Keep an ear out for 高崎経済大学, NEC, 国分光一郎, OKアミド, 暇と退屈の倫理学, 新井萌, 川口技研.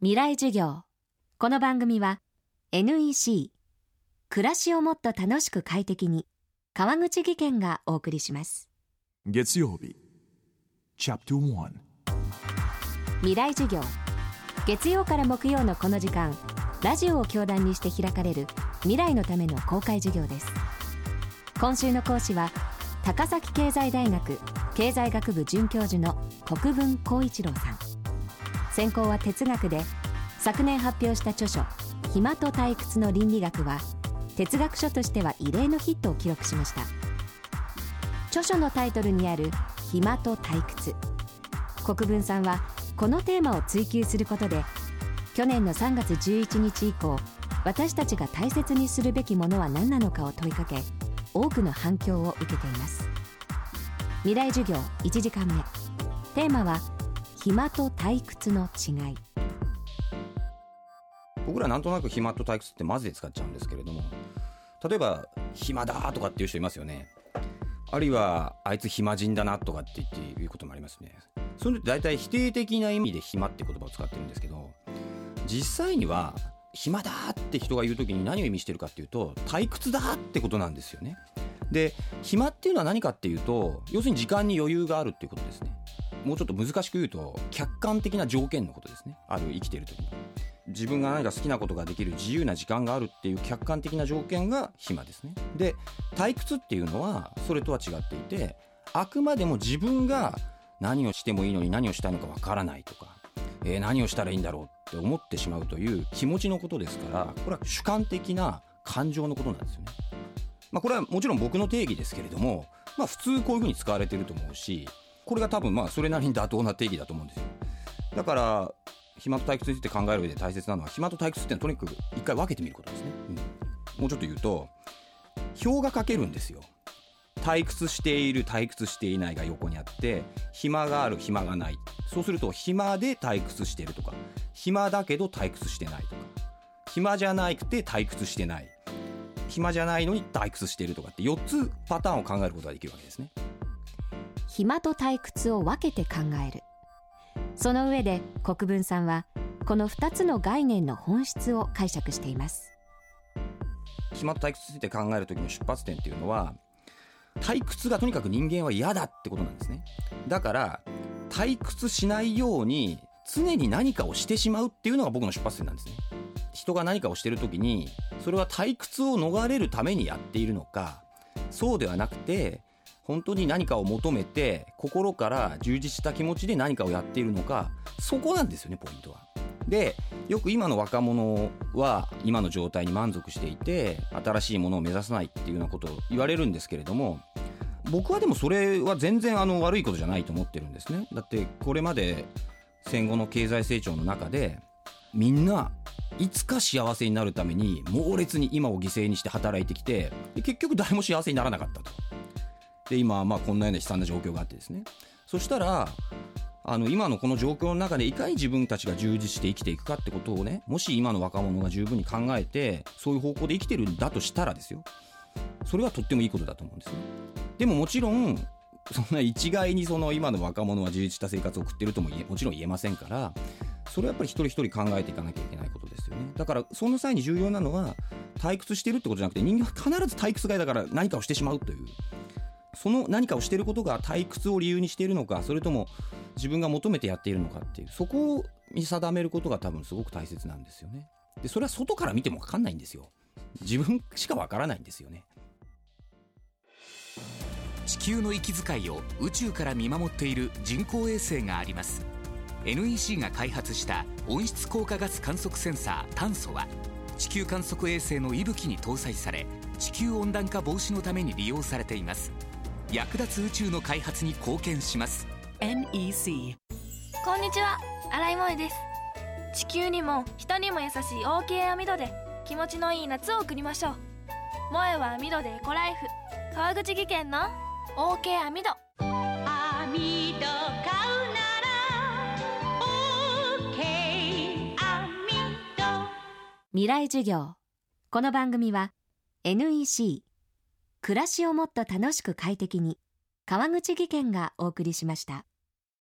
未来授業。この番組は NEC 暮らしをもっと楽しく快適に、川口技研がお送りします。月曜日チャプター1、未来授業。月曜から木曜のこの時間、ラジオを教壇にして開かれる未来のための公開授業です。今週の講師は高崎経済大学経済学部准教授の国分光一郎さん。専攻は哲学で、昨年発表した著書「暇と退屈の倫理学」は哲学書としては異例のヒットを記録しました。著書のタイトルにある「暇と退屈」、国分さんはこのテーマを追求することで、去年の3月11日以降、私たちが大切にするべきものは何なのかを問いかけ、多くの反響を受けています。未来授業1時間目、テーマは暇と退屈の違い。僕らなんとなく暇と退屈ってマジで使っちゃうんですけれども、例えば暇だとかっていう人いますよね。あるいはあいつ暇人だなとかって言っていうこともありますね。それって大体否定的な意味で暇って言葉を使ってるんですけど、実際には暇だって人が言うときに何を意味してるかっていうと、退屈だってことなんですよね。で、暇っていうのは何かっていうと、要するに時間に余裕があるっていうことですね。もうちょっと難しく言うと、客観的な条件のことですね。ある生きている時に自分が何か好きなことができる自由な時間があるっていう客観的な条件が暇ですね。で、退屈っていうのはそれとは違っていて、あくまでも自分が何をしてもいいのに何をしたいのかわからないとか、何をしたらいいんだろうって思ってしまうという気持ちのことですから、これは主観的な感情のことなんですよね。これはもちろん僕の定義ですけれども、普通こういうふうに使われていると思うし、これが多分それなりに妥当な定義だと思うんですよ。だから暇と退屈について考える上で大切なのは、暇と退屈ってのはとにかく一回分けてみることですね。もうちょっと言うと、表が書けるんですよ。退屈している、退屈していないが横にあって、暇がある、暇がない。そうすると暇で退屈してるとか、暇だけど退屈してないとか、暇じゃなくて退屈してない、暇じゃないのに退屈してるとかって、4つパターンを考えることができるわけですね。暇と退屈を分けて考える。その上で国分さんはこの2つの概念の本質を解釈しています。暇と退屈について考えるときの出発点っていうのは、退屈がとにかく人間は嫌だってことなんですね。だから退屈しないように常に何かをしてしまうっていうのが僕の出発点なんですね。人が何かをしているときに、それは退屈を逃れるためにやっているのか、そうではなくて本当に何かを求めて心から充実した気持ちで何かをやっているのか、そこなんですよね、ポイントは。で、よく今の若者は今の状態に満足していて新しいものを目指さないっていうようなことを言われるんですけれども、僕はでもそれは全然悪いことじゃないと思ってるんですね。だってこれまで戦後の経済成長の中で、みんないつか幸せになるために猛烈に今を犠牲にして働いてきて、結局誰も幸せにならなかったと。で、今はこんなような悲惨な状況があってですね、そしたら今のこの状況の中でいかに自分たちが充実して生きていくかってことをね、もし今の若者が十分に考えてそういう方向で生きてるんだとしたらですよ、それはとってもいいことだと思うんですね。でももちろんそんな一概に今の若者は充実した生活を送ってるとももちろん言えませんから、それはやっぱり一人一人考えていかなきゃいけないことですよね。だからその際に重要なのは、退屈してるってことじゃなくて、人間は必ず退屈がいだから何かをしてしまうという、その何かをしていることが退屈を理由にしているのか、それとも自分が求めてやっているのかっていう、そこを見定めることが多分すごく大切なんですよね。で、それは外から見ても分かんないんですよ。自分しか分からないんですよね。地球の息遣いを宇宙から見守っている人工衛星があります。 NEC が開発した温室効果ガス観測センサー炭素は、地球観測衛星の息吹に搭載され、地球温暖化防止のために利用されています。役立つ宇宙の開発に貢献します。 NEC。 こんにちは、新井萌です。地球にも人にも優しい OK アミドで、気持ちのいい夏を送りましょう。萌はアミドでエコライフ。川口技研の OK アミド。アミド買うなら OK アミド。未来授業。この番組は NEC暮らしをもっと楽しく快適に、川口技研がお送りしました。